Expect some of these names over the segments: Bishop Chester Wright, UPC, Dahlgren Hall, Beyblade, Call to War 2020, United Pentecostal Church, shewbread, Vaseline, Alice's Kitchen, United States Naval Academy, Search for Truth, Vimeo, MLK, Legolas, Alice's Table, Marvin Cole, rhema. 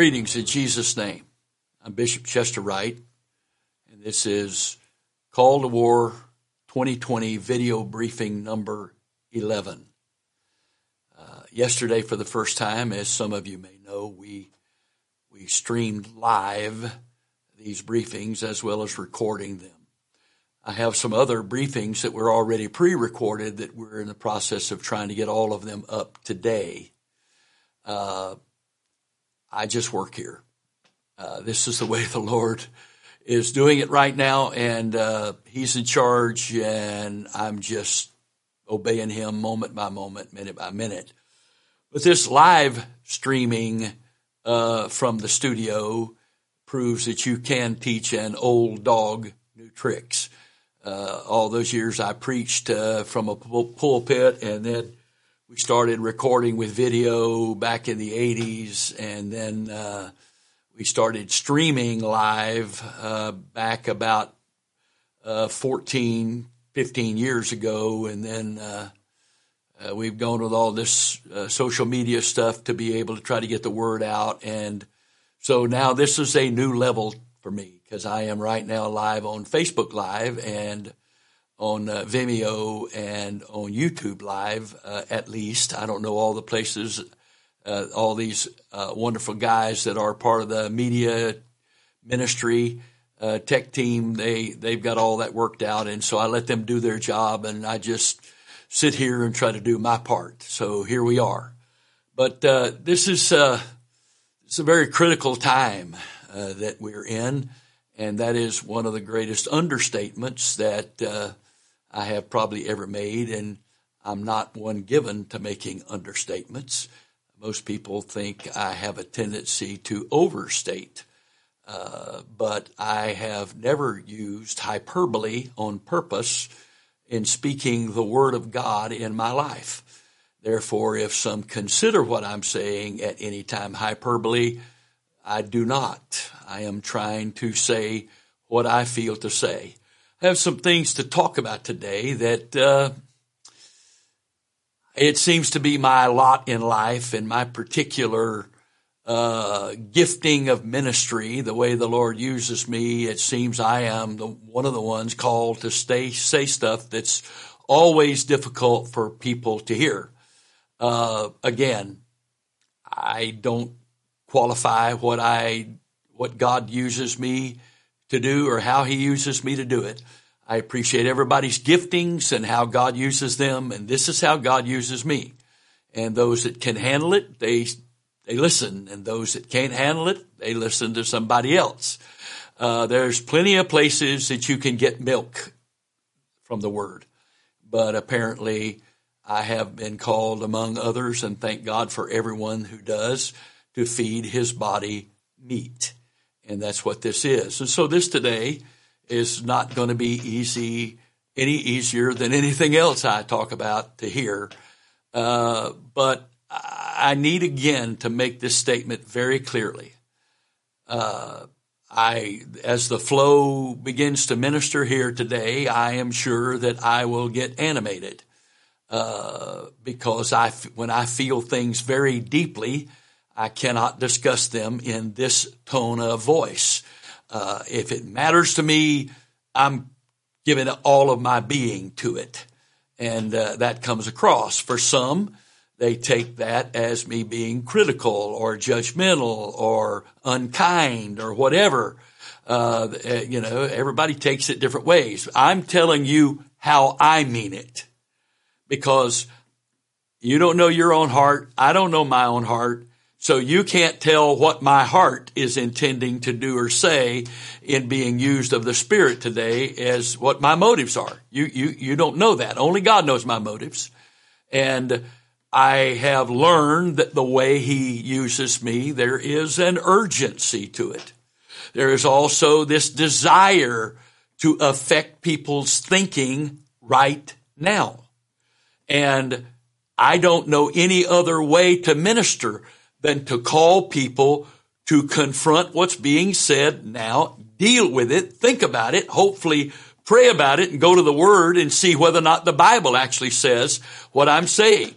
Greetings in Jesus' name. I'm Bishop Chester Wright, and this is Call to War 2020 video briefing number 11. Yesterday, for the first time, as some of you may know, we streamed live these briefings as well as recording them. I have some other briefings that were already pre-recorded that we're in the process of trying to get all of them up today. I just work here. This is the way the Lord is doing it right now, and He's in charge, and I'm just obeying Him moment by moment, minute by minute. But this live streaming from the studio proves that you can teach an old dog new tricks. All those years I preached from a pulpit, and then we started recording with video back in the 80s, and then we started streaming live back about 15 years ago, and then we've gone with all this social media stuff to be able to try to get the word out. And so now this is a new level for me, because I am right now live on Facebook Live and on Vimeo and on YouTube Live, at least. I don't know all the places, all these wonderful guys that are part of the media ministry tech team. They've got all that worked out, and so I let them do their job, and I just sit here and try to do my part. So here we are. But this is it's a very critical time that we're in, and that is one of the greatest understatements that I have probably ever made, and I'm not one given to making understatements. Most people think I have a tendency to overstate, but I have never used hyperbole on purpose in speaking the Word of God in my life. Therefore, if some consider what I'm saying at any time hyperbole, I do not. I am trying to say what I feel to say. I have some things to talk about today that it seems to be my lot in life and my particular gifting of ministry, the way the Lord uses me. It seems I am one of the ones called to say stuff that's always difficult for people to hear. Again, I don't qualify what God uses me to do or how He uses me to do it. I appreciate everybody's giftings and how God uses them, and this is how God uses me. And those that can handle it, they listen, and those that can't handle it, they listen to somebody else. There's plenty of places that you can get milk from the Word, but apparently I have been called among others, and thank God for everyone who does, to feed His body meat. And that's what this is. And so this today is not going to be easy, any easier than anything else I talk about to hear. But I need again to make this statement very clearly. As the flow begins to minister here today, I am sure that I will get animated. Because when I feel things very deeply, I cannot discuss them in this tone of voice. If it matters to me, I'm giving all of my being to it. And that comes across. For some, they take that as me being critical or judgmental or unkind or whatever. Everybody takes it different ways. I'm telling you how I mean it, because you don't know your own heart. I don't know my own heart. So you can't tell what my heart is intending to do or say in being used of the Spirit today as what my motives are. You don't know that. Only God knows my motives. And I have learned that the way He uses me, there is an urgency to it. There is also this desire to affect people's thinking right now. And I don't know any other way to minister than to call people to confront what's being said now, deal with it, think about it, hopefully pray about it, and go to the Word and see whether or not the Bible actually says what I'm saying.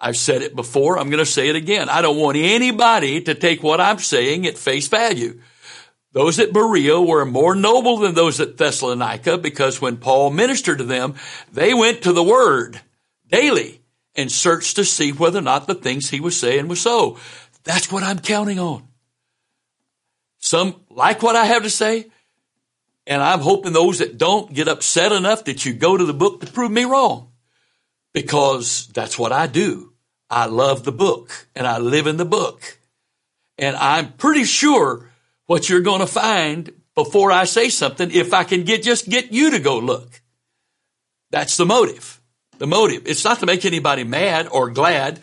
I've said it before. I'm going to say it again. I don't want anybody to take what I'm saying at face value. Those at Berea were more noble than those at Thessalonica, because when Paul ministered to them, they went to the Word daily and searched to see whether or not the things he was saying were so. That's what I'm counting on. Some like what I have to say, and I'm hoping those that don't get upset enough that you go to the book to prove me wrong, because that's what I do. I love the book, and I live in the book, and I'm pretty sure what you're going to find before I say something, if I can just get you to go look. That's the motive. The motive. It's not to make anybody mad or glad.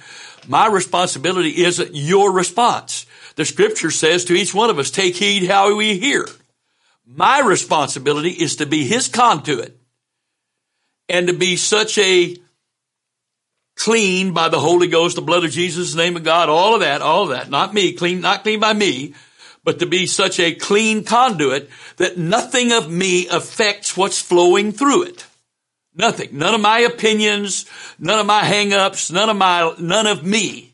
My responsibility isn't your response. The scripture says to each one of us, take heed how we hear. My responsibility is to be his conduit and to be such a clean by the Holy Ghost, the blood of Jesus, the name of God, all of that. Not me, clean, not clean by me, but to be such a clean conduit that nothing of me affects what's flowing through it. Nothing. None of my opinions, none of my hang-ups, none of me,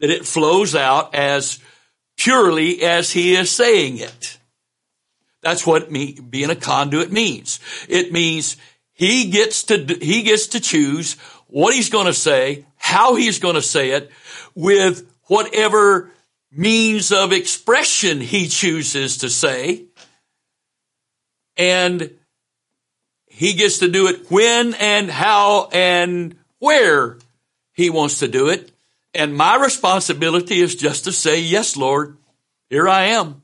that it flows out as purely as he is saying it. That's what being a conduit means. It means he gets to choose what he's going to say, how he's going to say it, with whatever means of expression he chooses to say, and he gets to do it when and how and where he wants to do it. And my responsibility is just to say, yes, Lord, here I am.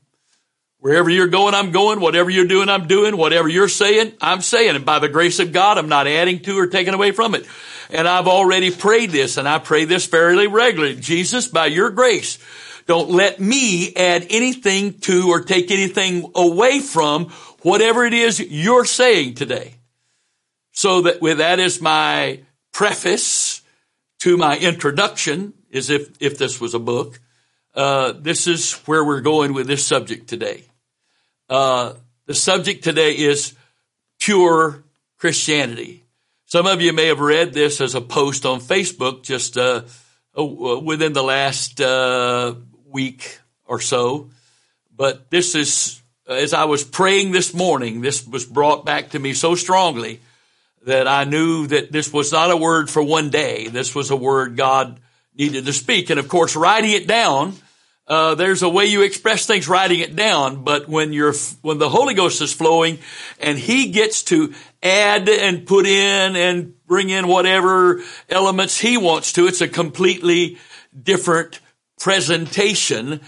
Wherever you're going, I'm going. Whatever you're doing, I'm doing. Whatever you're saying, I'm saying. And by the grace of God, I'm not adding to or taking away from it. And I've already prayed this, and I pray this fairly regularly. Jesus, by your grace, don't let me add anything to or take anything away from whatever it is you're saying today. So that with that as my preface to my introduction, as if this was a book, this is where we're going with this subject today. The subject today is pure Christianity. Some of you may have read this as a post on Facebook just within the last week or so. But this is, as I was praying this morning, this was brought back to me so strongly that I knew that this was not a word for one day. This was a word God needed to speak. And of course, writing it down, there's a way you express things writing it down. But when the Holy Ghost is flowing and he gets to add and put in and bring in whatever elements he wants to, it's a completely different presentation,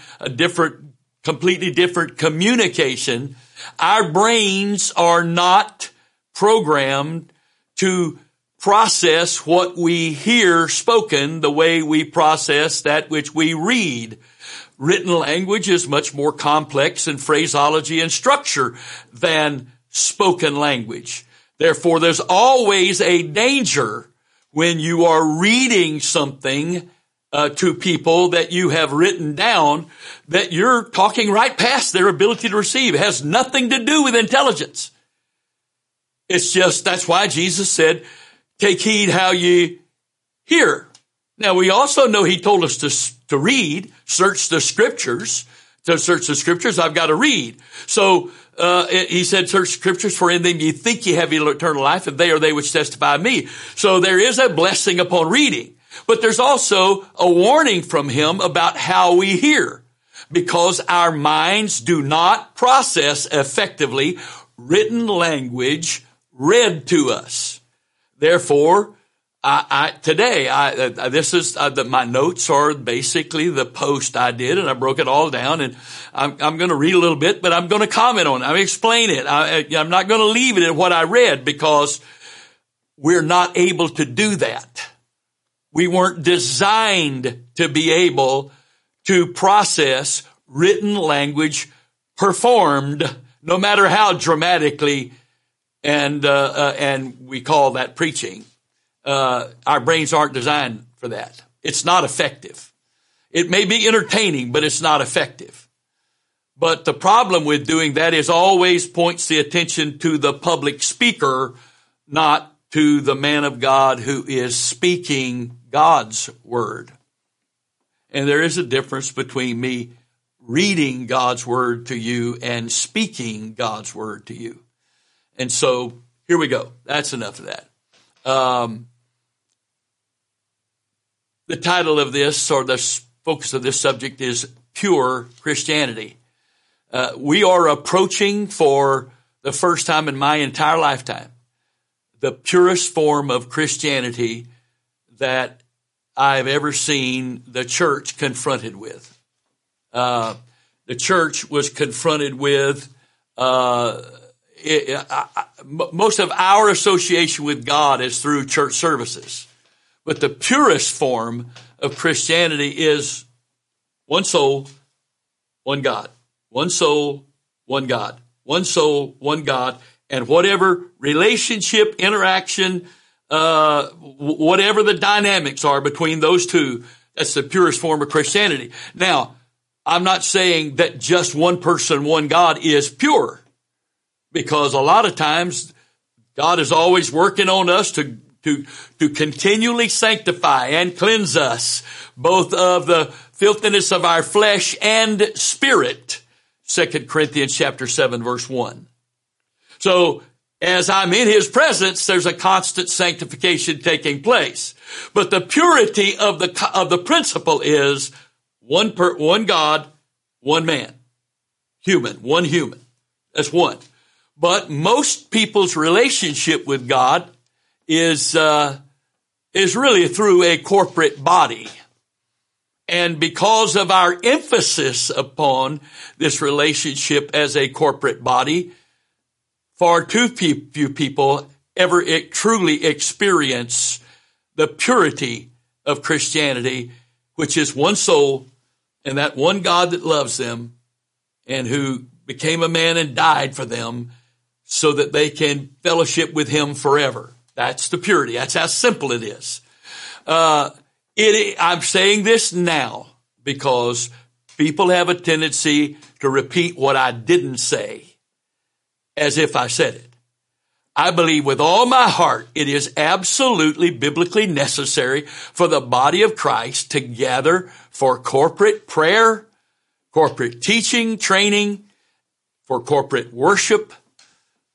completely different communication. Our brains are not programmed to process what we hear spoken the way we process that which we read. Written language is much more complex in phraseology and structure than spoken language. Therefore, there's always a danger when you are reading something to people that you have written down, that you're talking right past their ability to receive. It has nothing to do with intelligence. It's just, that's why Jesus said, take heed how ye hear. Now, we also know he told us to read, search the scriptures. To search the scriptures, I've got to read. So he said, search scriptures, for in them ye think ye have eternal life, and they are they which testify of me. So there is a blessing upon reading. But there's also a warning from him about how we hear, because our minds do not process effectively written language read to us. Therefore, my notes are basically the post I did, and I broke it all down, and I'm going to read a little bit, but I'm going to comment on it. I'm going to explain it. I'm not going to leave it at what I read, because we're not able to do that. We weren't designed to be able to process written language performed, no matter how dramatically, and we call that preaching. Our brains aren't designed for that. It's not effective. It may be entertaining, but it's not effective. But the problem with doing that is always points the attention to the public speaker, not to the man of God who is speaking God's word. And there is a difference between me reading God's word to you and speaking God's word to you. And so here we go. That's enough of that. The title of this, or the focus of this subject, is Pure Christianity. We are approaching, for the first time in my entire lifetime, the purest form of Christianity that I've ever seen the church confronted with. The church was confronted with, most of our association with God is through church services. But the purest form of Christianity is one soul, one God. One soul, one God. One soul, one God. And whatever relationship, interaction, whatever the dynamics are between those two, that's the purest form of Christianity. Now, I'm not saying that just one person, one God is pure, because a lot of times God is always working on us to continually sanctify and cleanse us, both of the filthiness of our flesh and spirit. 2 Corinthians chapter 7, verse 1. So, as I'm in his presence, there's a constant sanctification taking place. But the purity of the principle is one God, one man. One human. That's one. But most people's relationship with God is really through a corporate body. And because of our emphasis upon this relationship as a corporate body, far too few people ever truly experience the purity of Christianity, which is one soul and that one God that loves them and who became a man and died for them so that they can fellowship with him forever. That's the purity. That's how simple it is. I'm saying this now because people have a tendency to repeat what I didn't say as if I said it. I believe with all my heart it is absolutely biblically necessary for the body of Christ to gather for corporate prayer, corporate teaching, training, for corporate worship,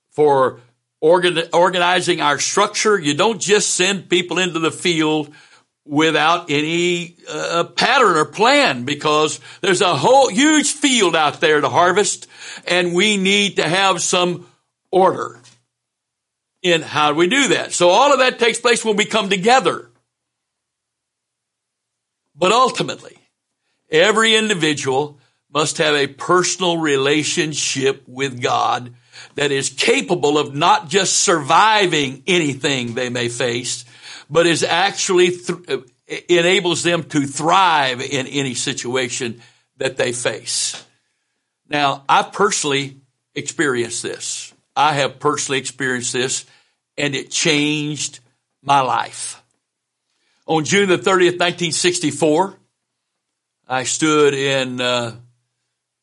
for organizing our structure. You don't just send people into the field without any pattern or plan, because there's a whole huge field out there to harvest, and we need to have some order in how we do that. So all of that takes place when we come together. But ultimately, every individual must have a personal relationship with God that is capable of not just surviving anything they may face, but is actually enables them to thrive in any situation that they face. Now, I personally experienced this. I have personally experienced this, and it changed my life. On June the 30th, 1964, I stood in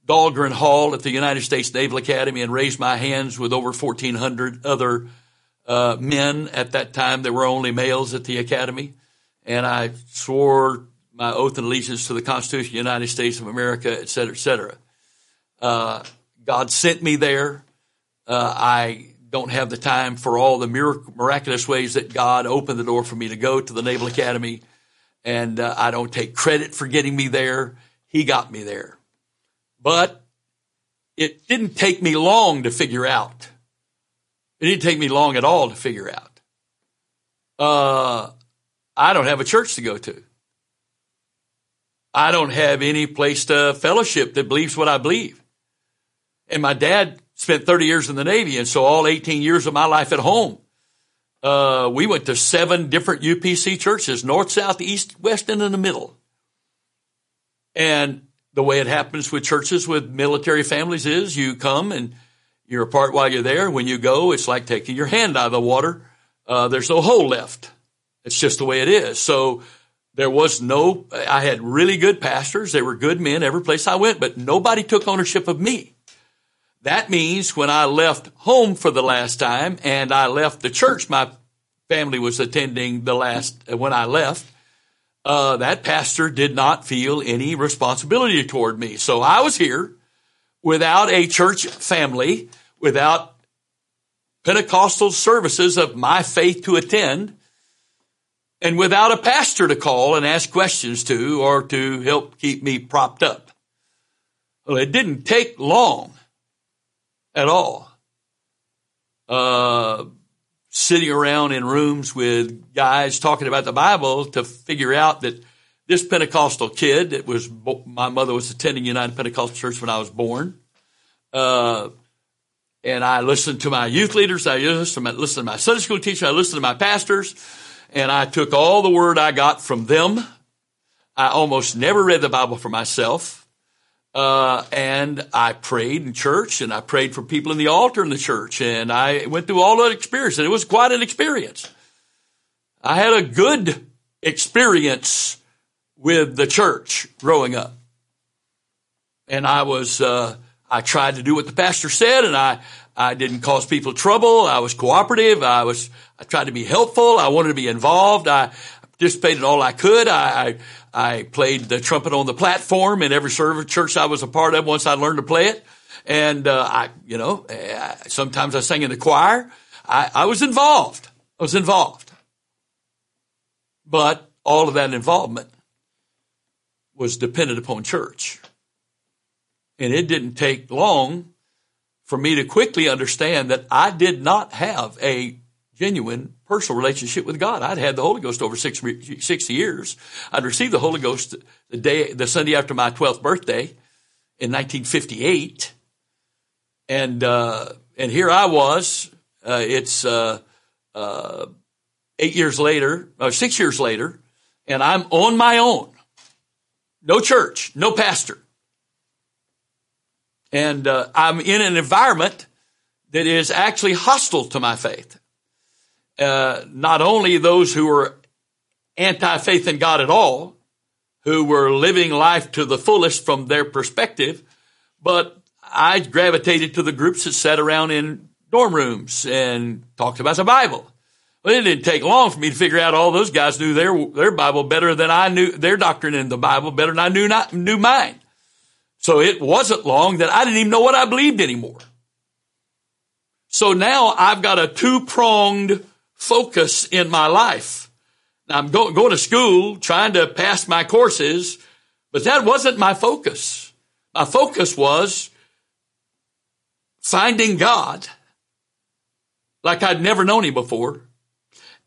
Dahlgren Hall at the United States Naval Academy and raised my hands with over 1,400 other men. At that time, there were only males at the academy. And I swore my oath and allegiance to the Constitution of the United States of America, et cetera, et cetera. God sent me there. I don't have the time for all the miraculous ways that God opened the door for me to go to the Naval Academy. And I don't take credit for getting me there. He got me there. But it didn't take me long to figure out. It didn't take me long at all to figure out. I don't have a church to go to. I don't have any place to fellowship that believes what I believe. And my dad spent 30 years in the Navy, and so all 18 years of my life at home, we went to 7 different UPC churches, north, south, east, west, and in the middle. And the way it happens with churches with military families is you come and you're a part while you're there. When you go, it's like taking your hand out of the water. There's no hole left. It's just the way it is. So I had really good pastors. They were good men every place I went, but nobody took ownership of me. That means when I left home for the last time and I left the church, my family was attending the last when I left, that pastor did not feel any responsibility toward me. So I was here without a church family, without Pentecostal services of my faith to attend, and without a pastor to call and ask questions to or to help keep me propped up. Well, it didn't take long at all. Sitting around in rooms with guys talking about the Bible to figure out that this Pentecostal kid that was, my mother was attending United Pentecostal Church when I was born. And I listened to my youth leaders. I listened to my Sunday school teacher. I listened to my pastors. And I took all the word I got from them. I almost never read the Bible for myself. And I prayed in church, and I prayed for people in the altar in the church. And I went through all that experience, and it was quite an experience. I had a good experience with the church growing up. And I was, I tried to do what the pastor said, and I didn't cause people trouble. I was cooperative. I tried to be helpful. I wanted to be involved. I participated all I could. I played the trumpet on the platform in every service church I was a part of once I learned to play it. And, sometimes I sang in the choir. I was involved. But all of that involvement was dependent upon church. And it didn't take long for me to quickly understand that I did not have a genuine personal relationship with God. I'd had the Holy Ghost over 60 years. I'd received the Holy Ghost the Sunday after my 12th birthday in 1958. And here I was, 6 years later, and I'm on my own. No church, no pastor. And I'm in an environment that is actually hostile to my faith. Not only those who were anti-faith in God at all, who were living life to the fullest from their perspective, but I gravitated to the groups that sat around in dorm rooms and talked about the Bible. Well, it didn't take long for me to figure out all those guys knew their Bible better than I knew their doctrine in the Bible better than I knew mine. So it wasn't long that I didn't even know what I believed anymore. So now I've got a two-pronged focus in my life. Now I'm going to school, trying to pass my courses, but that wasn't my focus. My focus was finding God like I'd never known him before,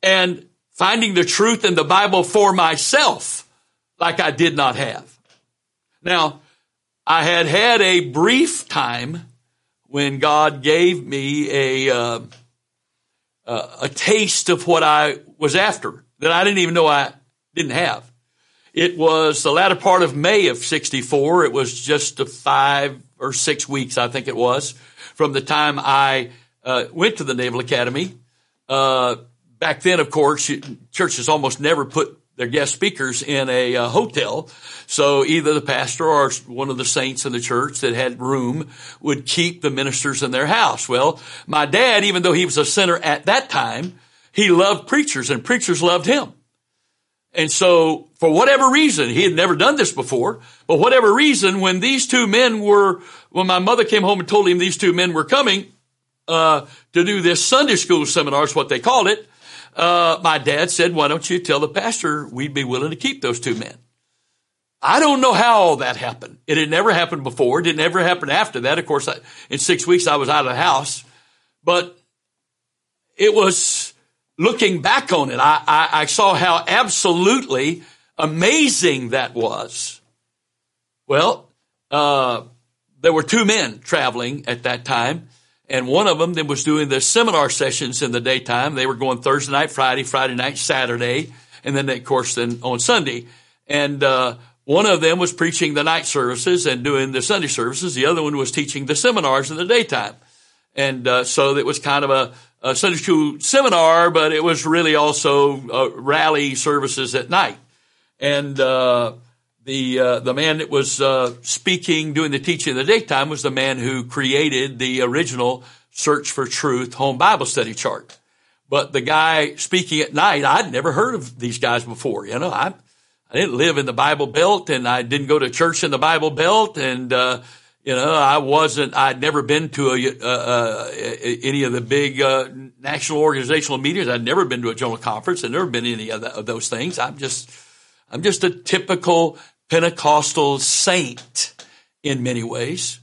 and finding the truth in the Bible for myself like I did not have. Now, I had a brief time when God gave me a taste of what I was after that I didn't even know I didn't have. It was the latter part of May of 1964. It was just 5 or 6 weeks, I think it was, from the time I went to the Naval Academy. Back then, of course, churches almost never put their guest speakers in a hotel. So either the pastor or one of the saints in the church that had room would keep the ministers in their house. Well, my dad, even though he was a sinner at that time, he loved preachers and preachers loved him. And so for whatever reason, he had never done this before, but whatever reason, when these two men when my mother came home and told him these two men were coming to do this Sunday school seminar, is what they called it, my dad said, why don't you tell the pastor we'd be willing to keep those two men? I don't know how all that happened. It had never happened before. It didn't ever happen after that. Of course, in 6 weeks, I was out of the house. But it was, looking back on it, I saw how absolutely amazing that was. Well, there were two men traveling at that time. And one of them that was doing the seminar sessions in the daytime. They were going Thursday night, Friday night, Saturday, and then, of course, then on Sunday. And one of them was preaching the night services and doing the Sunday services. The other one was teaching the seminars in the daytime. And so it was kind of a Sunday school seminar, but it was really also rally services at night. And the man that was speaking, doing the teaching in the daytime was the man who created the original Search for Truth home Bible study chart. But the guy speaking at night, I'd never heard of these guys before. You know, I didn't live in the Bible Belt, and I didn't go to church in the Bible Belt, and you know, I'd never been to any of the big national organizational meetings. I'd never been to a general conference. I'd never been to any of those things. I'm just a typical Pentecostal saint in many ways.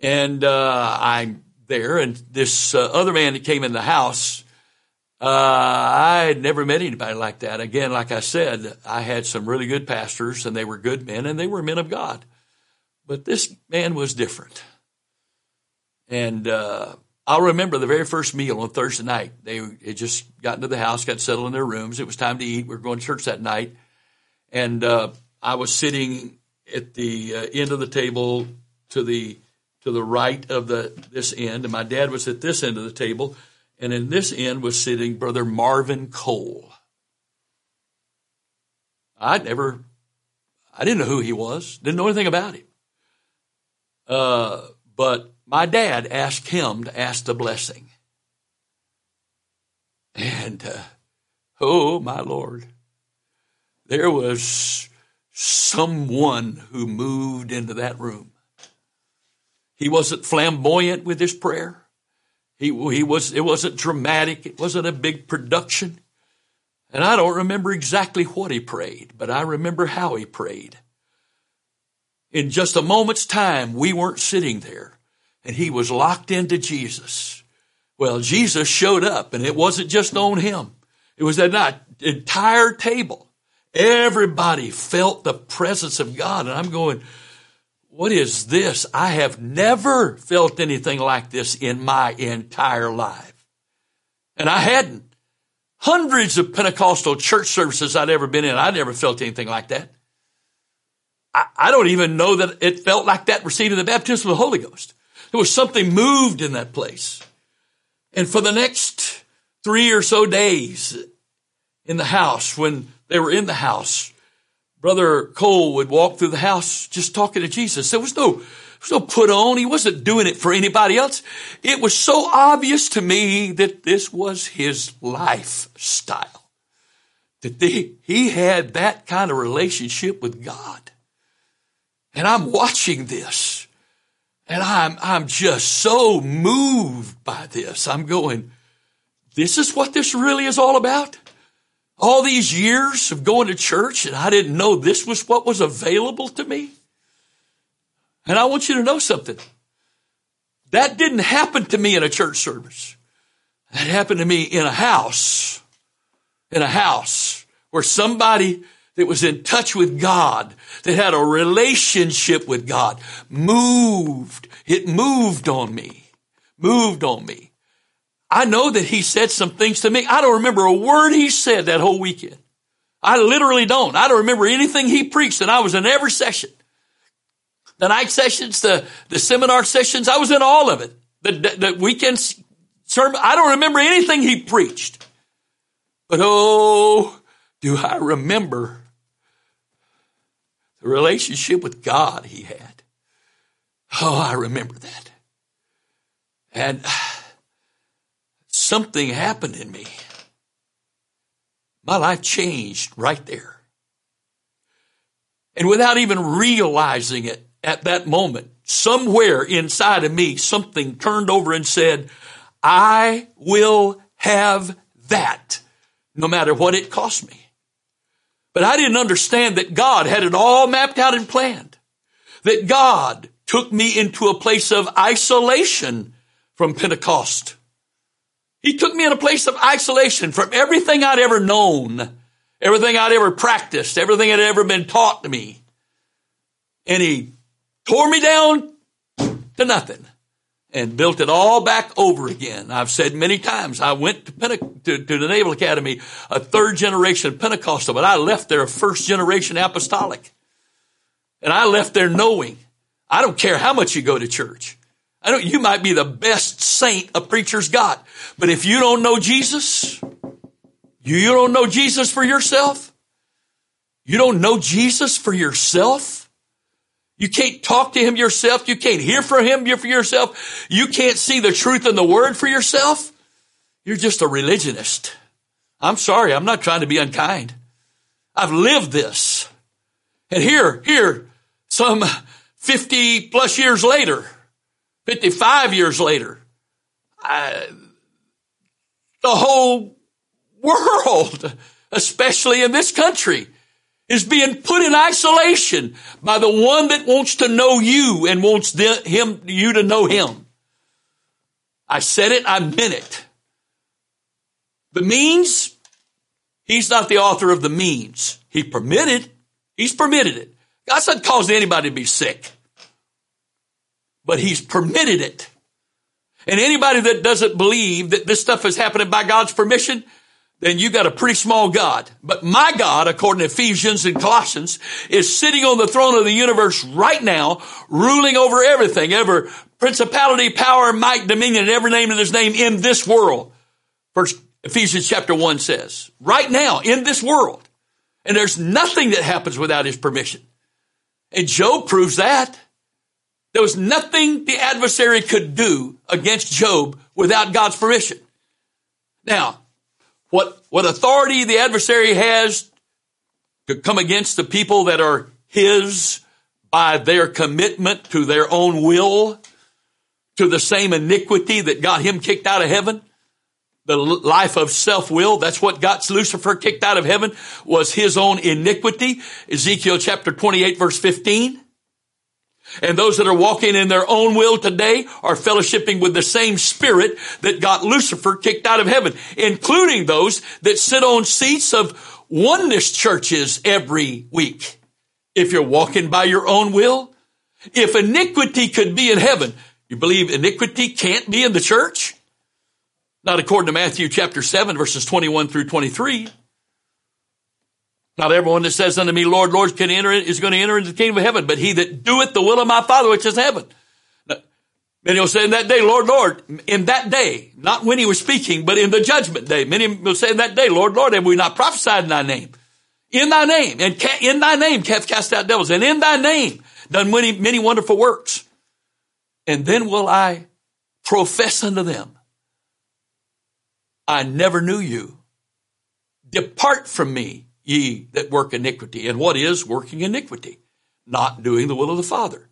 And I'm there, and this other man that came in the house, I had never met anybody like that. Again, like I said, I had some really good pastors, and they were good men, and they were men of God. But this man was different. And I'll remember the very first meal on Thursday night. They had just gotten to the house, got settled in their rooms. It was time to eat. We were going to church that night. And I was sitting at the end of the table to the right of this end. And my dad was at this end of the table. And in this end was sitting Brother Marvin Cole. I didn't know who he was. Didn't know anything about him. But my dad asked him to ask the blessing. And, oh my Lord, there was someone who moved into that room. He wasn't flamboyant with his prayer. It wasn't dramatic. It wasn't a big production. And I don't remember exactly what he prayed, but I remember how he prayed. In just a moment's time, we weren't sitting there, and he was locked into Jesus. Well, Jesus showed up, and it wasn't just on him. It was that entire table. Everybody felt the presence of God, and I'm going, what is this? I have never felt anything like this in my entire life. And I hadn't. Hundreds of Pentecostal church services I'd ever been in, I never felt anything like that. I don't even know that it felt like that receiving the baptism of the Holy Ghost. There was something moved in that place. And for the next 3 or so days in the house, when they were in the house, Brother Cole would walk through the house just talking to Jesus. There was no put on. He wasn't doing it for anybody else. It was so obvious to me that this was his lifestyle, that he had that kind of relationship with God. And I'm watching this, and I'm just so moved by this. I'm going, this is what this really is all about? All these years of going to church, and I didn't know this was what was available to me? And I want you to know something. That didn't happen to me in a church service. That happened to me in a house. In a house where somebody that was in touch with God, that had a relationship with God, moved on me. I know that he said some things to me. I don't remember a word he said that whole weekend. I literally don't. I don't remember anything he preached, and I was in every session. The night sessions, the seminar sessions, I was in all of it. The weekend sermon, I don't remember anything he preached. But oh, do I remember the relationship with God he had? Oh, I remember that. And something happened in me. My life changed right there. And without even realizing it at that moment, somewhere inside of me, something turned over and said, I will have that, no matter what it cost me. But I didn't understand that God had it all mapped out and planned. That God took me into a place of isolation from Pentecost. He took me in a place of isolation from everything I'd ever known, everything I'd ever practiced, everything had ever been taught to me. And he tore me down to nothing and built it all back over again. I've said many times, I went to the Naval Academy, a third generation Pentecostal, but I left there a first generation apostolic. And I left there knowing, I don't care how much you go to church. You might be the best saint a preacher's got, but if you don't know Jesus, you don't know Jesus for yourself. You don't know Jesus for yourself. You can't talk to him yourself. You can't hear from him for yourself. You can't see the truth in the word for yourself. You're just a religionist. I'm sorry. I'm not trying to be unkind. I've lived this. And here, some 50 plus years later, 55 years later, the whole world, especially in this country, is being put in isolation by the one that wants to know you and wants you to know him. I said it, I meant it. The means, he's not the author of the means. He's permitted it. God's not caused anybody to be sick, but he's permitted it. And anybody that doesn't believe that this stuff is happening by God's permission, then you got a pretty small God. But my God, according to Ephesians and Colossians, is sitting on the throne of the universe right now, ruling over everything, every principality, power, might, dominion, and every name in his name in this world. First Ephesians chapter 1 says, right now, in this world. And there's nothing that happens without his permission. And Job proves that. There was nothing the adversary could do against Job without God's permission. Now, what authority the adversary has to come against the people that are his by their commitment to their own will, to the same iniquity that got him kicked out of heaven, the life of self-will. That's what got Lucifer kicked out of heaven, was his own iniquity. Ezekiel chapter 28 verse 15. And those that are walking in their own will today are fellowshipping with the same spirit that got Lucifer kicked out of heaven, including those that sit on seats of oneness churches every week. If you're walking by your own will, if iniquity could be in heaven, you believe iniquity can't be in the church? Not according to Matthew chapter 7, verses 21 through 23. Not everyone that says unto me, Lord, Lord, is going to enter into the kingdom of heaven, but he that doeth the will of my Father which is in heaven. Now, many will say in that day, Lord, Lord, in that day, not when he was speaking, but in the judgment day. Many will say in that day, Lord, Lord, have we not prophesied in thy name? In thy name, and in thy name have cast out devils, and in thy name done many wonderful works. And then will I profess unto them, I never knew you. Depart from me, ye that work iniquity. And what is working iniquity? Not doing the will of the Father.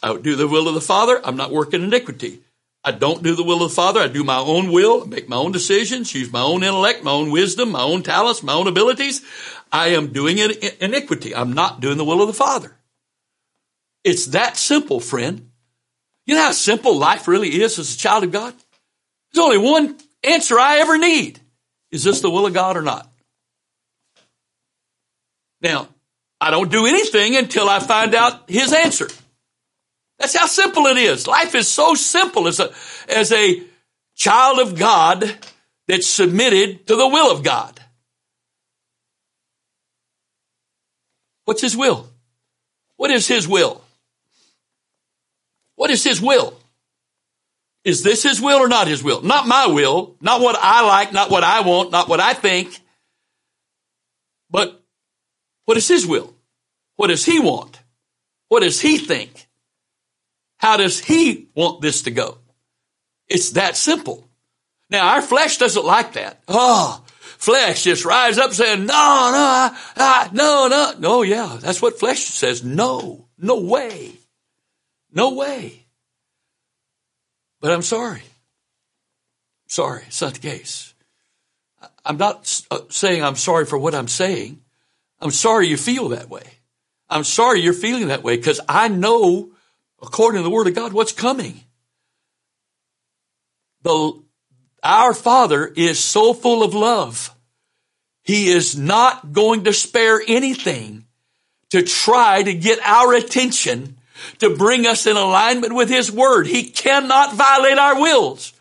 I do the will of the Father. I'm not working iniquity. I don't do the will of the Father. I do my own will, make my own decisions, use my own intellect, my own wisdom, my own talents, my own abilities. I am doing iniquity. I'm not doing the will of the Father. It's that simple, friend. You know how simple life really is as a child of God? There's only one answer I ever need. Is this the will of God or not? Now, I don't do anything until I find out his answer. That's how simple it is. Life is so simple as a child of God that's submitted to the will of God. What's his will? What is his will? What is his will? Is this his will or not his will? Not my will, not what I like, not what I want, not what I think. But what is his will? What does he want? What does he think? How does he want this to go? It's that simple. Now, our flesh doesn't like that. Oh, flesh just rises up saying, no. No, yeah, that's what flesh says. No, no way. No way. But I'm sorry. It's not the case. I'm not saying I'm sorry for what I'm saying. I'm sorry you feel that way. I'm sorry you're feeling that way, because I know, according to the Word of God, what's coming. Our Father is so full of love. He is not going to spare anything to try to get our attention, to bring us in alignment with his word. He cannot violate our wills.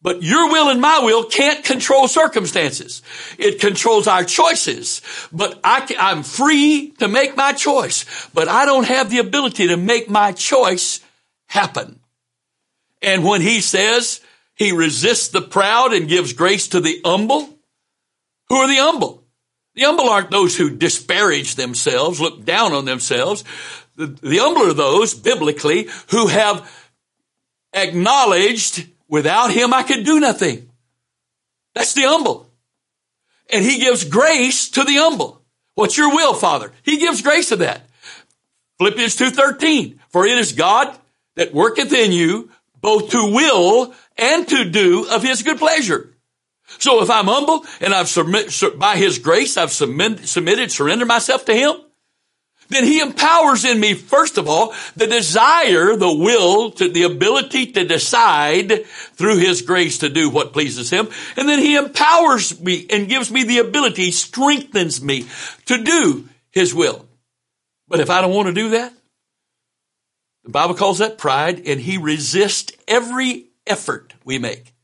But your will and my will can't control circumstances. It controls our choices. But I'm free to make my choice. But I don't have the ability to make my choice happen. And when he says he resists the proud and gives grace to the humble, who are the humble? The humble aren't those who disparage themselves, look down on themselves. The humble are those, biblically, who have acknowledged, without him I could do nothing. That's the humble. And he gives grace to the humble. What's your will, Father? He gives grace to that. Philippians 2:13, for it is God that worketh in you both to will and to do of his good pleasure. So if I'm humble and I've by his grace, I've submitted, surrendered myself to him, then he empowers in me, first of all, the desire, the will, to the ability to decide through his grace to do what pleases him. And then he empowers me and gives me the ability, strengthens me to do his will. But if I don't want to do that, the Bible calls that pride, and he resists every effort we make.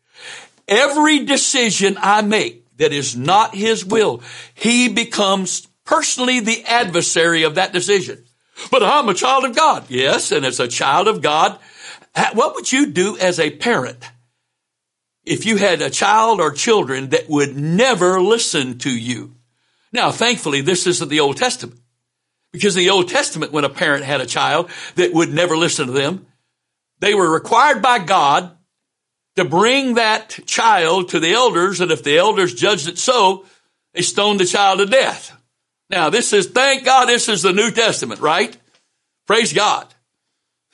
Every decision I make that is not his will, he becomes personally the adversary of that decision. But I'm a child of God. Yes, and as a child of God, what would you do as a parent if you had a child or children that would never listen to you? Now, thankfully, this isn't the Old Testament. Because in the Old Testament, when a parent had a child that would never listen to them, they were required by God to bring that child to the elders, and if the elders judged it so, they stoned the child to death. Now, thank God, this is the New Testament, right? Praise God.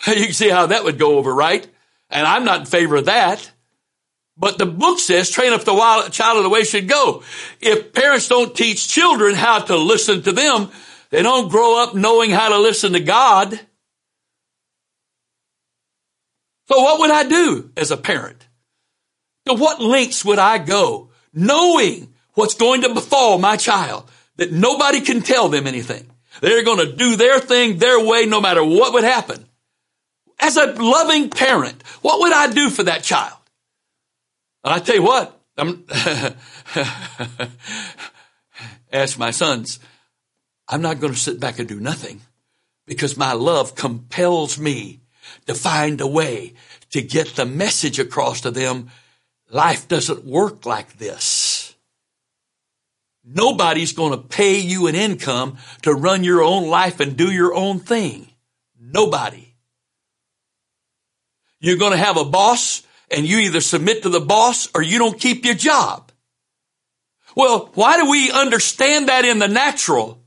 You can see how that would go over, right? And I'm not in favor of that. But the book says, train up the child in the way he should go. If parents don't teach children how to listen to them, they don't grow up knowing how to listen to God. So what would I do as a parent? To what lengths would I go, knowing what's going to befall my child? That nobody can tell them anything. They're going to do their thing, their way, no matter what would happen. As a loving parent, what would I do for that child? And I tell you what, ask my sons, I'm not going to sit back and do nothing because my love compels me to find a way to get the message across to them. Life doesn't work like this. Nobody's going to pay you an income to run your own life and do your own thing. Nobody. You're going to have a boss, and you either submit to the boss or you don't keep your job. Well, why do we understand that in the natural,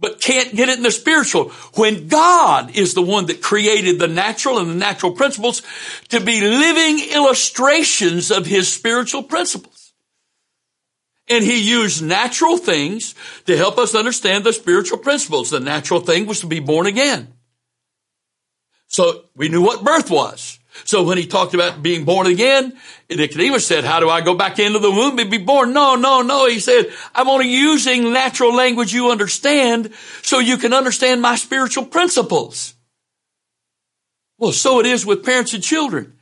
but can't get it in the spiritual? When God is the one that created the natural and the natural principles to be living illustrations of his spiritual principles. And he used natural things to help us understand the spiritual principles. The natural thing was to be born again. So we knew what birth was. So when he talked about being born again, Nicodemus said, how do I go back into the womb and be born? No. He said, I'm only using natural language you understand so you can understand my spiritual principles. Well, so it is with parents and children.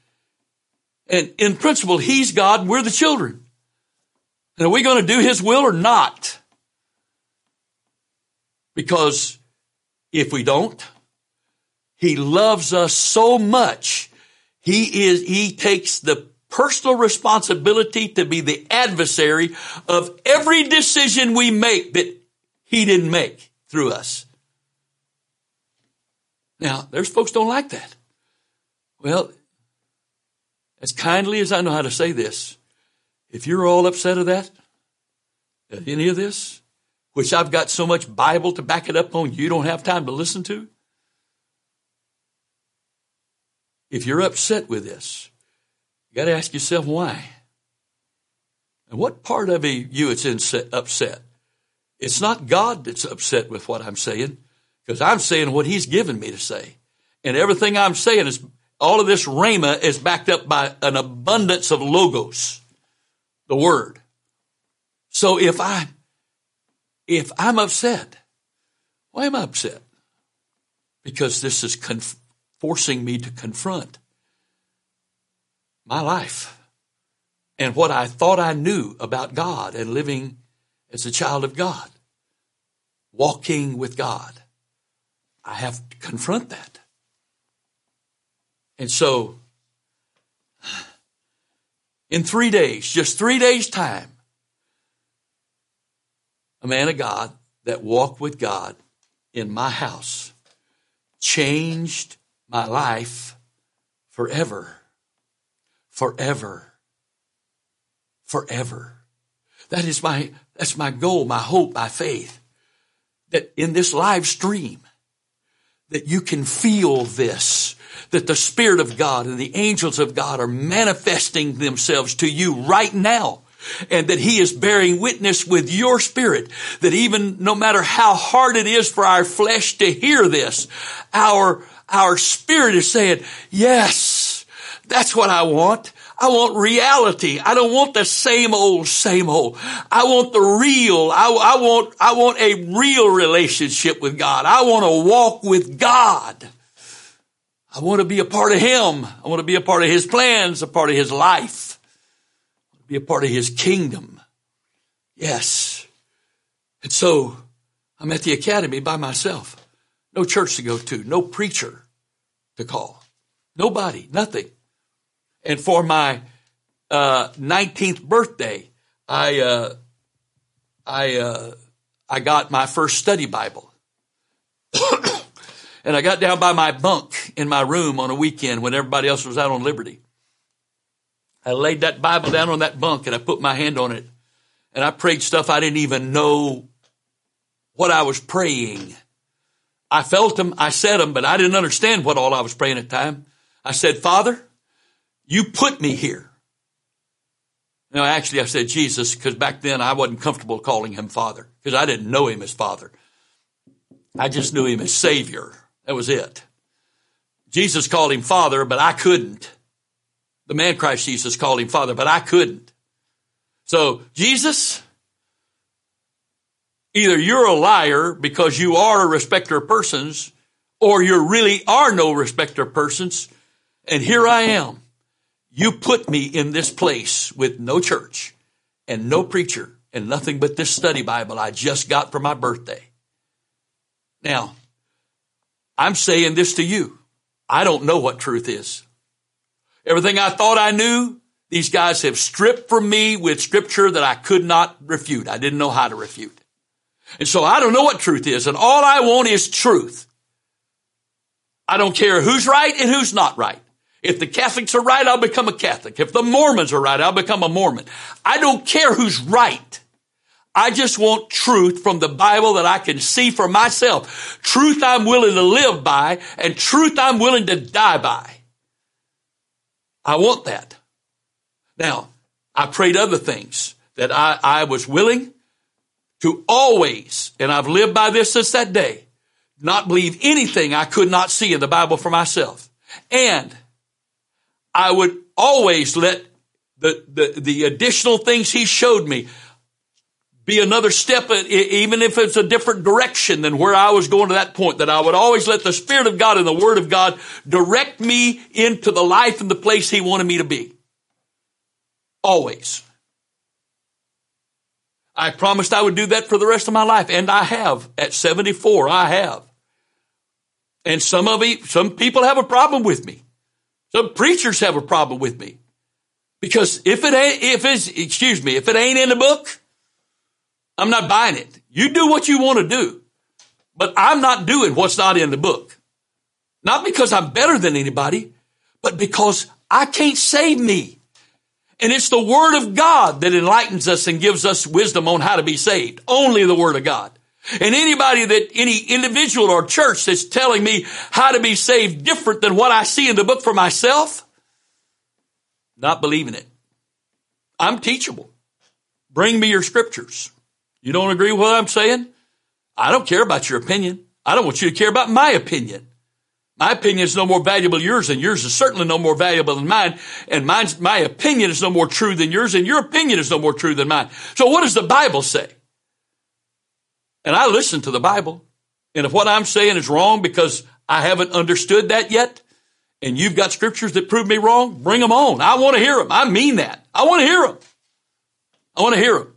And in principle, he's God and we're the children. And are we going to do his will or not? Because if we don't, he loves us so much. He takes the personal responsibility to be the adversary of every decision we make that he didn't make through us. Now, there's folks don't like that. Well, as kindly as I know how to say this, if you're all upset at any of this, which I've got so much Bible to back it up on, you don't have time to listen to. If you're upset with this, you got to ask yourself why. And what part of you is upset? It's not God that's upset with what I'm saying, because I'm saying what he's given me to say. And everything I'm saying is, all of this rhema is backed up by an abundance of logos. The word. So if I'm upset, why am I upset? Because this is forcing me to confront my life and what I thought I knew about God and living as a child of God, walking with God. I have to confront that. And so, in 3 days, just 3 days' time, a man of God that walked with God in my house changed my life forever. That is that's my goal, my hope, my faith. That in this live stream, that you can feel this, that the Spirit of God and the angels of God are manifesting themselves to you right now, and that He is bearing witness with your spirit, that even no matter how hard it is for our flesh to hear this, our spirit is saying, yes, that's what I want. I want reality. I don't want the same old, same old. I want the real. I want a real relationship with God. I want to walk with God. I want to be a part of Him. I want to be a part of His plans, a part of His life, be a part of His kingdom. Yes. And so I'm at the academy by myself. No church to go to, no preacher to call, nobody, nothing. And for my 19th birthday, I got my first study Bible, and I got down by my bunk in my room on a weekend when everybody else was out on liberty. I laid that Bible down on that bunk and I put my hand on it, and I prayed stuff I didn't even know what I was praying. I felt them, I said them, but I didn't understand what all I was praying at the time. I said, Father, You put me here. No, actually I said Jesus, because back then I wasn't comfortable calling Him Father, because I didn't know Him as Father. I just knew Him as Savior. That was it. Jesus called Him Father, but I couldn't. The man Christ Jesus called Him Father, but I couldn't. So, Jesus, either you're a liar because you are a respecter of persons, or you really are no respecter of persons, and here I am. You put me in this place with no church and no preacher and nothing but this study Bible I just got for my birthday. Now, I'm saying this to you. I don't know what truth is. Everything I thought I knew, these guys have stripped from me with scripture that I could not refute. I didn't know how to refute. And so I don't know what truth is, and all I want is truth. I don't care who's right and who's not right. If the Catholics are right, I'll become a Catholic. If the Mormons are right, I'll become a Mormon. I don't care who's right. I just want truth from the Bible that I can see for myself. Truth I'm willing to live by, and truth I'm willing to die by. I want that. Now, I prayed other things, that I was willing to always, and I've lived by this since that day, not believe anything I could not see in the Bible for myself. And I would always let the additional things He showed me be another step, even if it's a different direction than where I was going to that point, that I would always let the Spirit of God and the Word of God direct me into the life and the place He wanted me to be. Always. I promised I would do that for the rest of my life, and I have. At 74, I have. And some people have a problem with me. Some preachers have a problem with me. Because if it ain't in the book, I'm not buying it. You do what you want to do, but I'm not doing what's not in the book. Not because I'm better than anybody, but because I can't save me. And it's the Word of God that enlightens us and gives us wisdom on how to be saved. Only the Word of God. And any individual or church that's telling me how to be saved different than what I see in the book for myself, not believing it. I'm teachable. Bring me your scriptures. You don't agree with what I'm saying? I don't care about your opinion. I don't want you to care about my opinion. My opinion is no more valuable than yours, and yours is certainly no more valuable than mine. And my opinion is no more true than yours, and your opinion is no more true than mine. So what does the Bible say? And I listen to the Bible. And if what I'm saying is wrong because I haven't understood that yet, and you've got scriptures that prove me wrong, bring them on. I want to hear them. I mean that. I want to hear them. I want to hear them.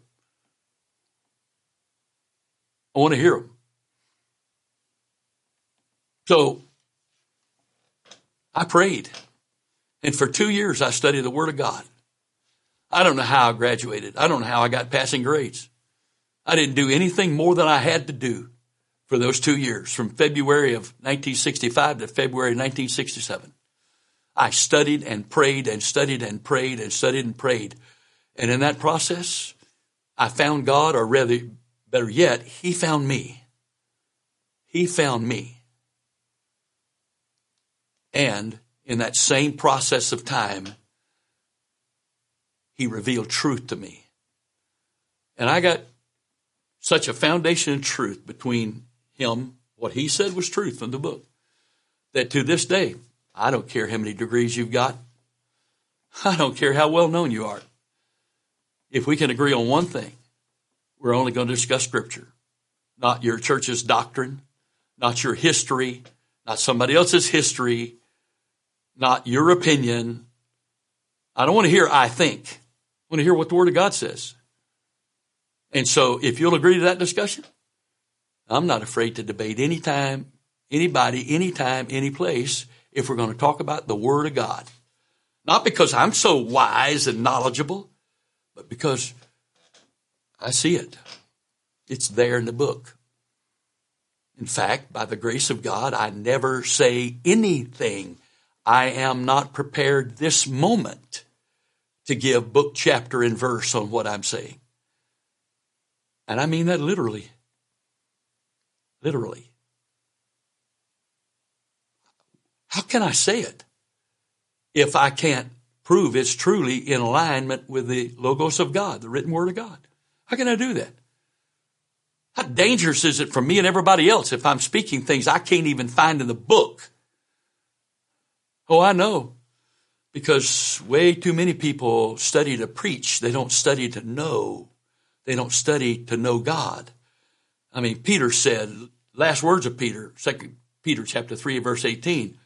I want to hear them. So I prayed. And for 2 years, I studied the Word of God. I don't know how I graduated. I don't know how I got passing grades. I didn't do anything more than I had to do for those 2 years, from February of 1965 to February 1967. I studied and prayed and studied and prayed and studied and prayed. And in that process, I found God, or rather, better yet, He found me. He found me. And in that same process of time, He revealed truth to me. And I got such a foundation of truth between Him, what He said was truth from the book, that to this day, I don't care how many degrees you've got. I don't care how well known you are. If we can agree on one thing, we're only going to discuss Scripture, not your church's doctrine, not your history, not somebody else's history, not your opinion. I don't want to hear I think. I want to hear what the Word of God says. And so if you'll agree to that discussion, I'm not afraid to debate anytime, anybody, anytime, any place, if we're going to talk about the Word of God. Not because I'm so wise and knowledgeable, but because I see it. It's there in the book. In fact, by the grace of God, I never say anything. I am not prepared this moment to give book, chapter, and verse on what I'm saying. And I mean that literally. Literally. How can I say it if I can't prove it's truly in alignment with the Logos of God, the written Word of God? How can I do that? How dangerous is it for me and everybody else if I'm speaking things I can't even find in the book? Oh, I know, because way too many people study to preach. They don't study to know. They don't study to know God. I mean, Peter said, last words of Peter, 2 Peter chapter 3, verse 18,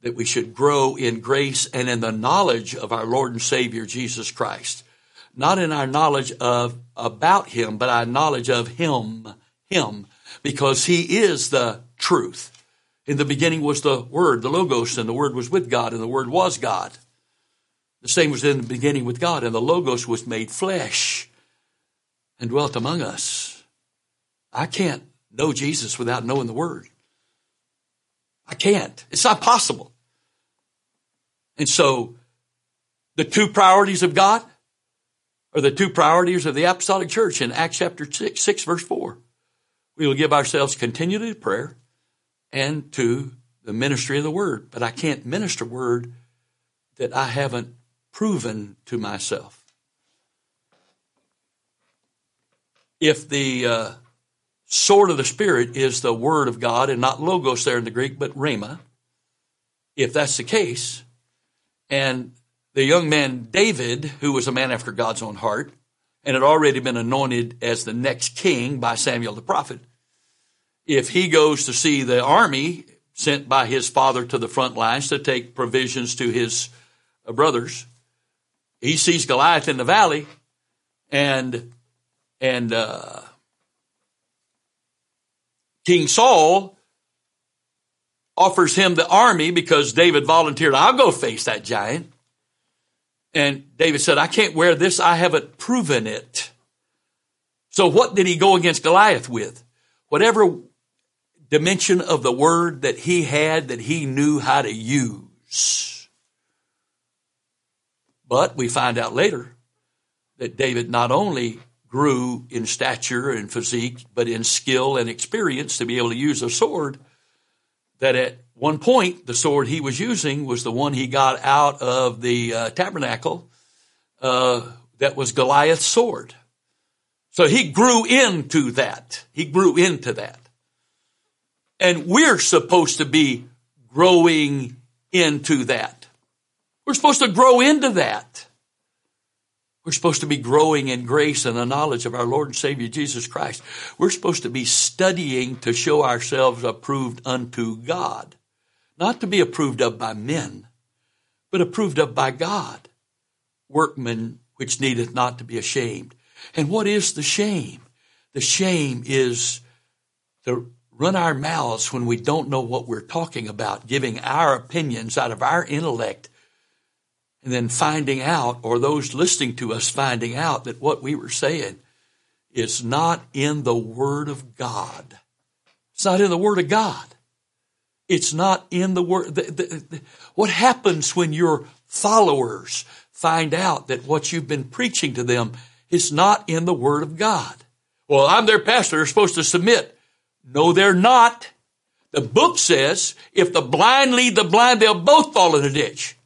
that we should grow in grace and in the knowledge of our Lord and Savior, Jesus Christ. Not in our knowledge of about Him, but our knowledge of Him, because He is the truth. In the beginning was the Word, the Logos, and the Word was with God, and the Word was God. The same was in the beginning with God, and the Logos was made flesh and dwelt among us. I can't know Jesus without knowing the Word. I can't. It's not possible. And so the two priorities of God are the two priorities of the apostolic church in Acts chapter 6, verse 4. We will give ourselves continually to prayer and to the ministry of the Word. But I can't minister Word that I haven't proven to myself. If the sword of the Spirit is the Word of God and not logos there in the Greek, but rhema. If that's the case, and the young man David, who was a man after God's own heart and had already been anointed as the next king by Samuel the prophet, if he goes to see the army sent by his father to the front lines to take provisions to his brothers, he sees Goliath in the valley and King Saul offers him the army because David volunteered, I'll go face that giant. And David said, I can't wear this. I haven't proven it. So what did he go against Goliath with? Whatever dimension of the Word that he had that he knew how to use. But we find out later that David not only grew in stature and physique, but in skill and experience to be able to use a sword, that at one point, the sword he was using was the one he got out of the tabernacle that was Goliath's sword. So he grew into that. And we're supposed to be growing into that. We're supposed to grow into that. We're supposed to be growing in grace and the knowledge of our Lord and Savior, Jesus Christ. We're supposed to be studying to show ourselves approved unto God. Not to be approved of by men, but approved of by God. Workmen which needeth not to be ashamed. And what is the shame? The shame is to run our mouths when we don't know what we're talking about, giving our opinions out of our intellect, and then finding out, or those listening to us finding out, that what we were saying is not in the Word of God. It's not in the Word of God. It's not in the Word. What happens when your followers find out that what you've been preaching to them It's not in the Word of God. Well, I'm their pastor. They're supposed to submit. No, they're not. The book says if the blind lead the blind, they'll both fall in a ditch.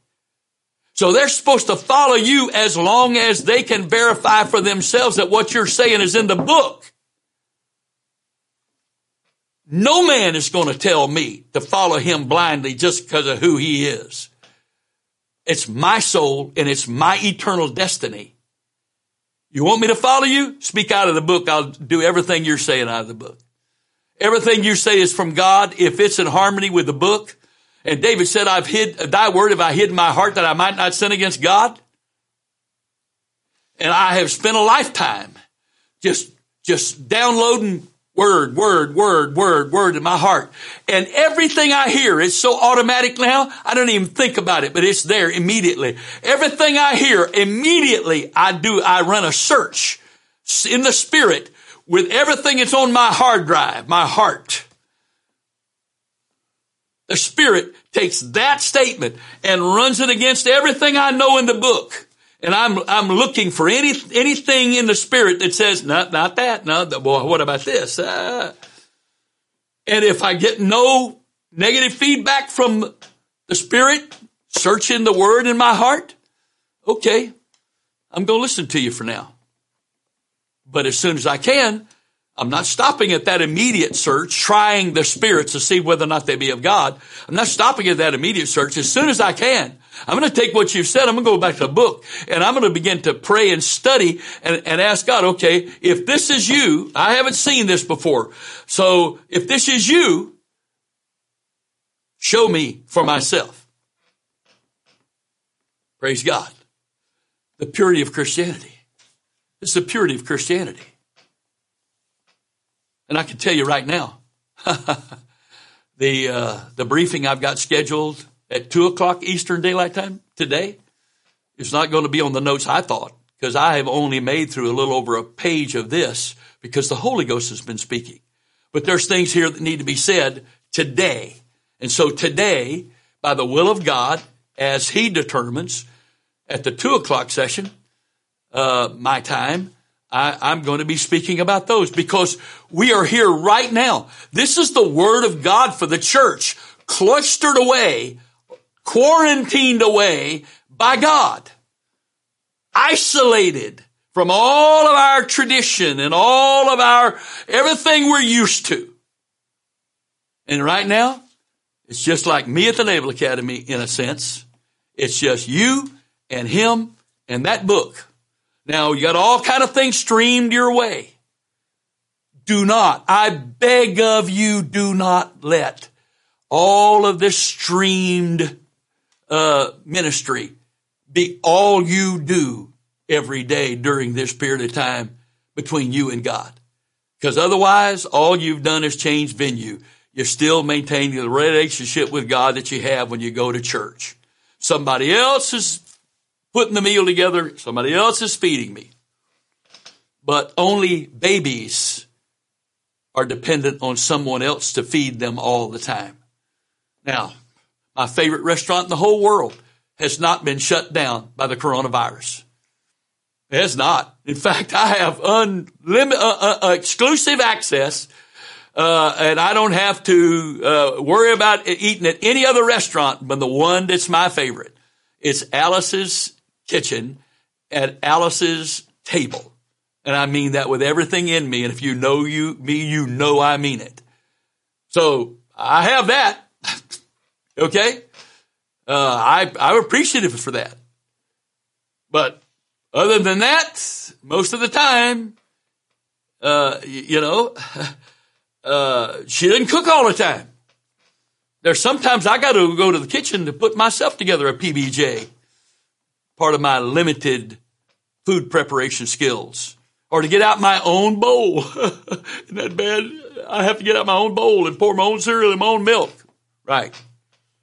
So they're supposed to follow you as long as they can verify for themselves that what you're saying is in the book. No man is going to tell me to follow him blindly just because of who he is. It's my soul and it's my eternal destiny. You want me to follow you? Speak out of the book. I'll do everything you're saying out of the book. Everything you say is from God if it's in harmony with the book. And David said, I've hid thy word, have I hid in my heart that I might not sin against God. And I have spent a lifetime just downloading word in my heart. And everything I hear is so automatic now, I don't even think about it, but it's there immediately. Everything I hear, immediately I run a search in the spirit with everything that's on my hard drive, my heart. The Spirit takes that statement and runs it against everything I know in the book. And I'm looking for anything in the Spirit that says, not that, no, boy, what about this? And if I get no negative feedback from the Spirit, searching the Word in my heart, okay, I'm going to listen to you for now. But as soon as I can, I'm not stopping at that immediate search, trying the spirits to see whether or not they be of God. I'm not stopping at that immediate search. As soon as I can, I'm going to take what you've said. I'm going to go back to the book, and I'm going to begin to pray and study and ask God, okay, if this is you, I haven't seen this before. So if this is you, show me for myself. Praise God. The purity of Christianity. It's the purity of Christianity. And I can tell you right now, the briefing I've got scheduled at 2 o'clock Eastern Daylight Time today is not going to be on the notes I thought, because I have only made through a little over a page of this because the Holy Ghost has been speaking. But there's things here that need to be said today. And so today, by the will of God, as He determines, at the 2 o'clock session, my time, I'm going to be speaking about those because we are here right now. This is the Word of God for the church, clustered away, quarantined away by God, isolated from all of our tradition and all of our everything we're used to. And right now, it's just like me at the Naval Academy in a sense. It's just you and him and that book. Now, you got all kind of things streamed your way. Do not, I beg of you, do not let all of this streamed ministry be all you do every day during this period of time between you and God. Because otherwise, all you've done is change venue. You're still maintaining the relationship with God that you have when you go to church. Somebody else is putting the meal together, somebody else is feeding me. But only babies are dependent on someone else to feed them all the time. Now, my favorite restaurant in the whole world has not been shut down by the coronavirus. It has not. In fact, I have exclusive access, and I don't have to worry about eating at any other restaurant but the one that's my favorite. It's Alice's Kitchen at Alice's Table. And I mean that with everything in me. And if you know me, you know I mean it. So I have that. Okay? I'm appreciative for that. But other than that, most of the time, she didn't cook all the time. There's sometimes I got to go to the kitchen to put myself together a PBJ, part of my limited food preparation skills, or to get out my own bowl. Isn't that bad? I have to get out my own bowl and pour my own cereal and my own milk. Right.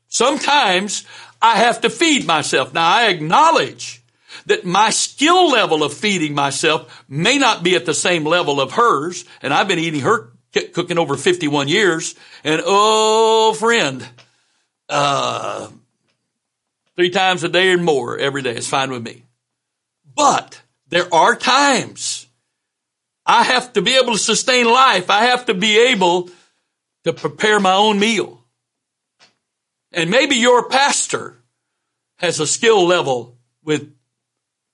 Sometimes I have to feed myself. Now, I acknowledge that my skill level of feeding myself may not be at the same level of hers, and I've been eating her cooking over 51 years, and oh, friend, 3 times a day and more every day is fine with me. But There are times I have to be able to sustain life. I have to be able to prepare my own meal. And maybe your pastor has a skill level with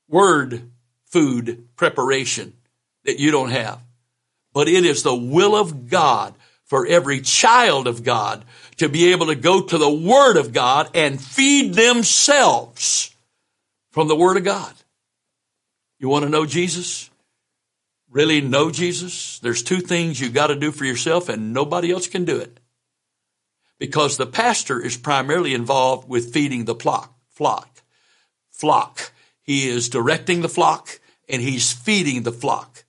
word food preparation that you don't have. But it is the will of God for every child of God to be able to go to the Word of God and feed themselves from the Word of God. You want to know Jesus? Really know Jesus? There's two things you got to do for yourself, and nobody else can do it. Because the pastor is primarily involved with feeding the flock. He is directing the flock, and he's feeding the flock.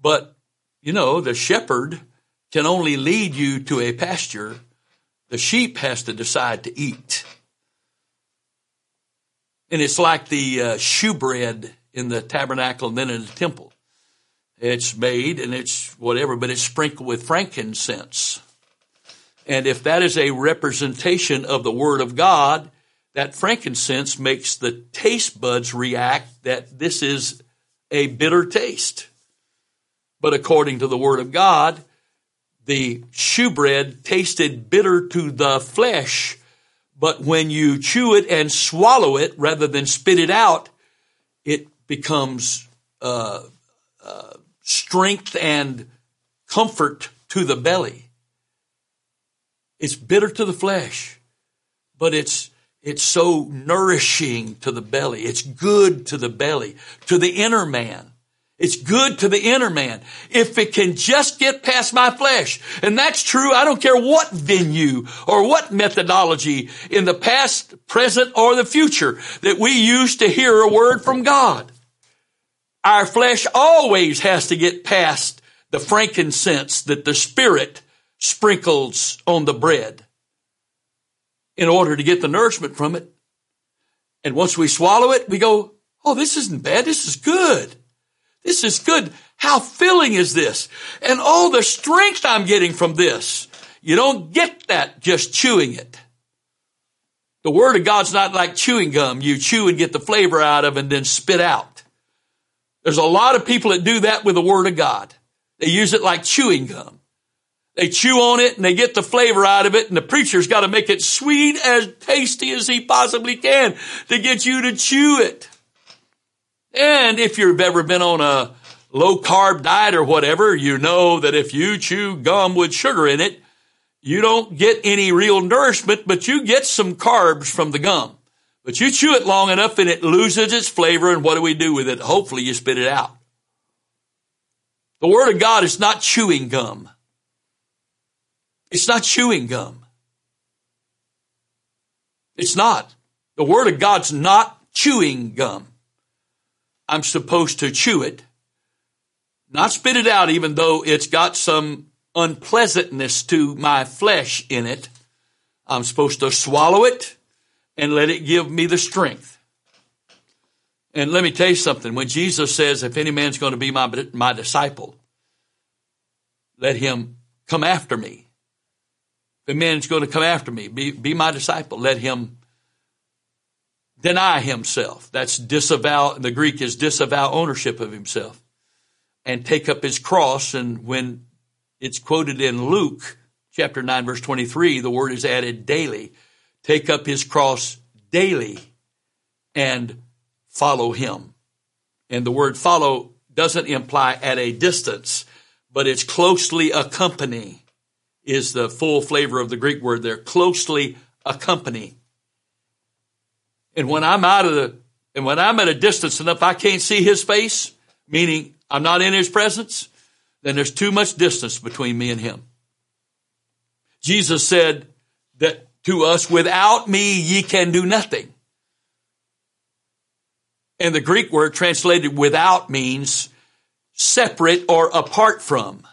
But, you know, the shepherd can only lead you to a pasture. The sheep has to decide to eat. And it's like the shewbread in the tabernacle and then in the temple. It's made and it's whatever, but it's sprinkled with frankincense. And if that is a representation of the Word of God, that frankincense makes the taste buds react that this is a bitter taste. But according to the Word of God, the shewbread tasted bitter to the flesh, but when you chew it and swallow it rather than spit it out, it becomes strength and comfort to the belly. It's bitter to the flesh, but it's so nourishing to the belly. It's good to the belly, to the inner man. It's good to the inner man. If it can just get past my flesh. And that's true. I don't care what venue or what methodology in the past, present, or the future that we use to hear a word from God. Our flesh always has to get past the frankincense that the Spirit sprinkles on the bread in order to get the nourishment from it. And once we swallow it, we go, oh, this isn't bad. This is good. This is good. How filling is this? And all the strength I'm getting from this. You don't get that just chewing it. The Word of God's not like chewing gum. You chew and get the flavor out of and then spit out. There's a lot of people that do that with the Word of God. They use it like chewing gum. They chew on it and they get the flavor out of it, and the preacher's got to make it sweet as tasty as he possibly can to get you to chew it. And if you've ever been on a low-carb diet or whatever, you know that if you chew gum with sugar in it, you don't get any real nourishment, but you get some carbs from the gum. But you chew it long enough and it loses its flavor, and what do we do with it? Hopefully you spit it out. The Word of God is not chewing gum. It's not chewing gum. It's not. The Word of God's not chewing gum. I'm supposed to chew it, not spit it out, even though it's got some unpleasantness to my flesh in it. I'm supposed to swallow it and let it give me the strength. And let me tell you something. When Jesus says, if any man's going to be my disciple, let him come after me. If a man's going to come after me, be my disciple, let him deny himself. That's disavow. The Greek is disavow ownership of himself and take up his cross. And when it's quoted in Luke chapter 9, verse 23, the word is added daily. Take up his cross daily and follow him. And the word follow doesn't imply at a distance, but it's closely accompany is the full flavor of the Greek word there. Closely accompany. And when I'm at a distance enough, I can't see his face, meaning I'm not in his presence, then there's too much distance between me and him. Jesus said that to us, without me, ye can do nothing. And the Greek word translated without means separate or apart from.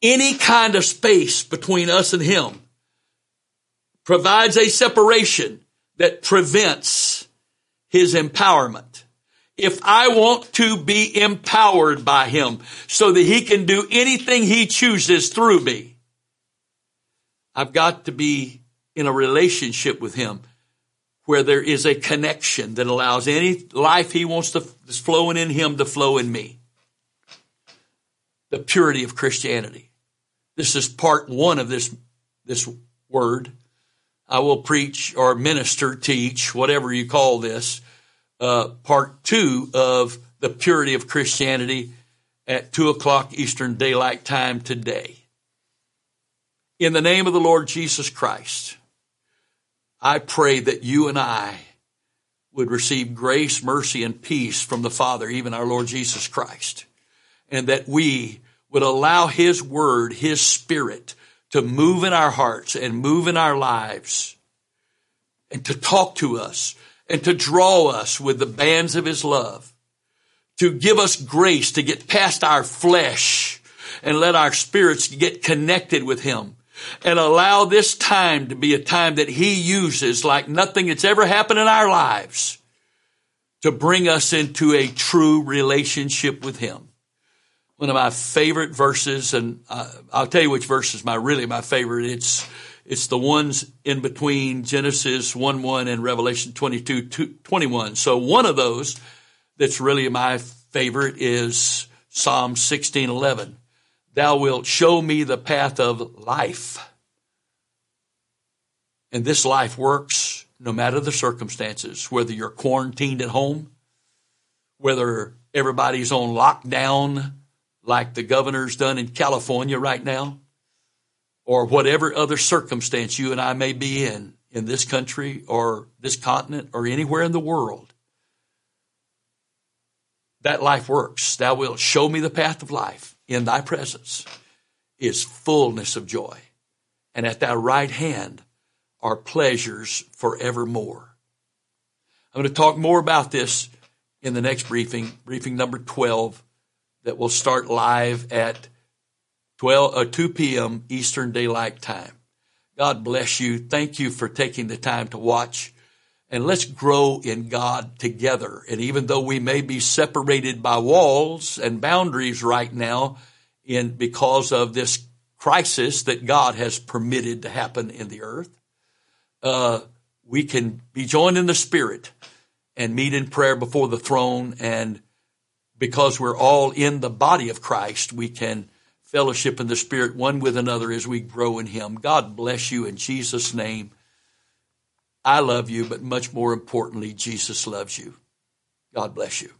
Any kind of space between us and him provides a separation that prevents his empowerment. If I want to be empowered by him so that he can do anything he chooses through me, I've got to be in a relationship with him where there is a connection that allows any life he wants to is flowing in him to flow in me. The purity of Christianity. This is part one of this word. I will preach or minister, teach, whatever you call this, part two of the purity of Christianity at 2:00 Eastern Daylight Time today. In the name of the Lord Jesus Christ, I pray that you and I would receive grace, mercy, and peace from the Father, even our Lord Jesus Christ, and that we would allow His Word, His Spirit, to move in our hearts and move in our lives, and to talk to us and to draw us with the bands of His love, to give us grace to get past our flesh and let our spirits get connected with Him. And allow this time to be a time that He uses like nothing that's ever happened in our lives to bring us into a true relationship with Him. One of my favorite verses, and I'll tell you which verse is my favorite. It's the ones in between Genesis 1:1 and Revelation 22:21. So one of those that's really my favorite is Psalm 16:11. Thou wilt show me the path of life. And this life works no matter the circumstances, whether you're quarantined at home, whether everybody's on lockdown like the governor's done in California right now, or whatever other circumstance you and I may be in this country or this continent or anywhere in the world. That life works. Thou wilt show me the path of life. In thy presence is fullness of joy, and at thy right hand are pleasures forevermore. I'm going to talk more about this in the next briefing number 12, that will start live at 2 p.m. Eastern Daylight Time. God bless you. Thank you for taking the time to watch, and let's grow in God together. And even though we may be separated by walls and boundaries right now because of this crisis that God has permitted to happen in the earth, we can be joined in the Spirit and meet in prayer before the throne. And because we're all in the body of Christ, we can fellowship in the Spirit one with another as we grow in Him. God bless you in Jesus' name. I love you, but much more importantly, Jesus loves you. God bless you.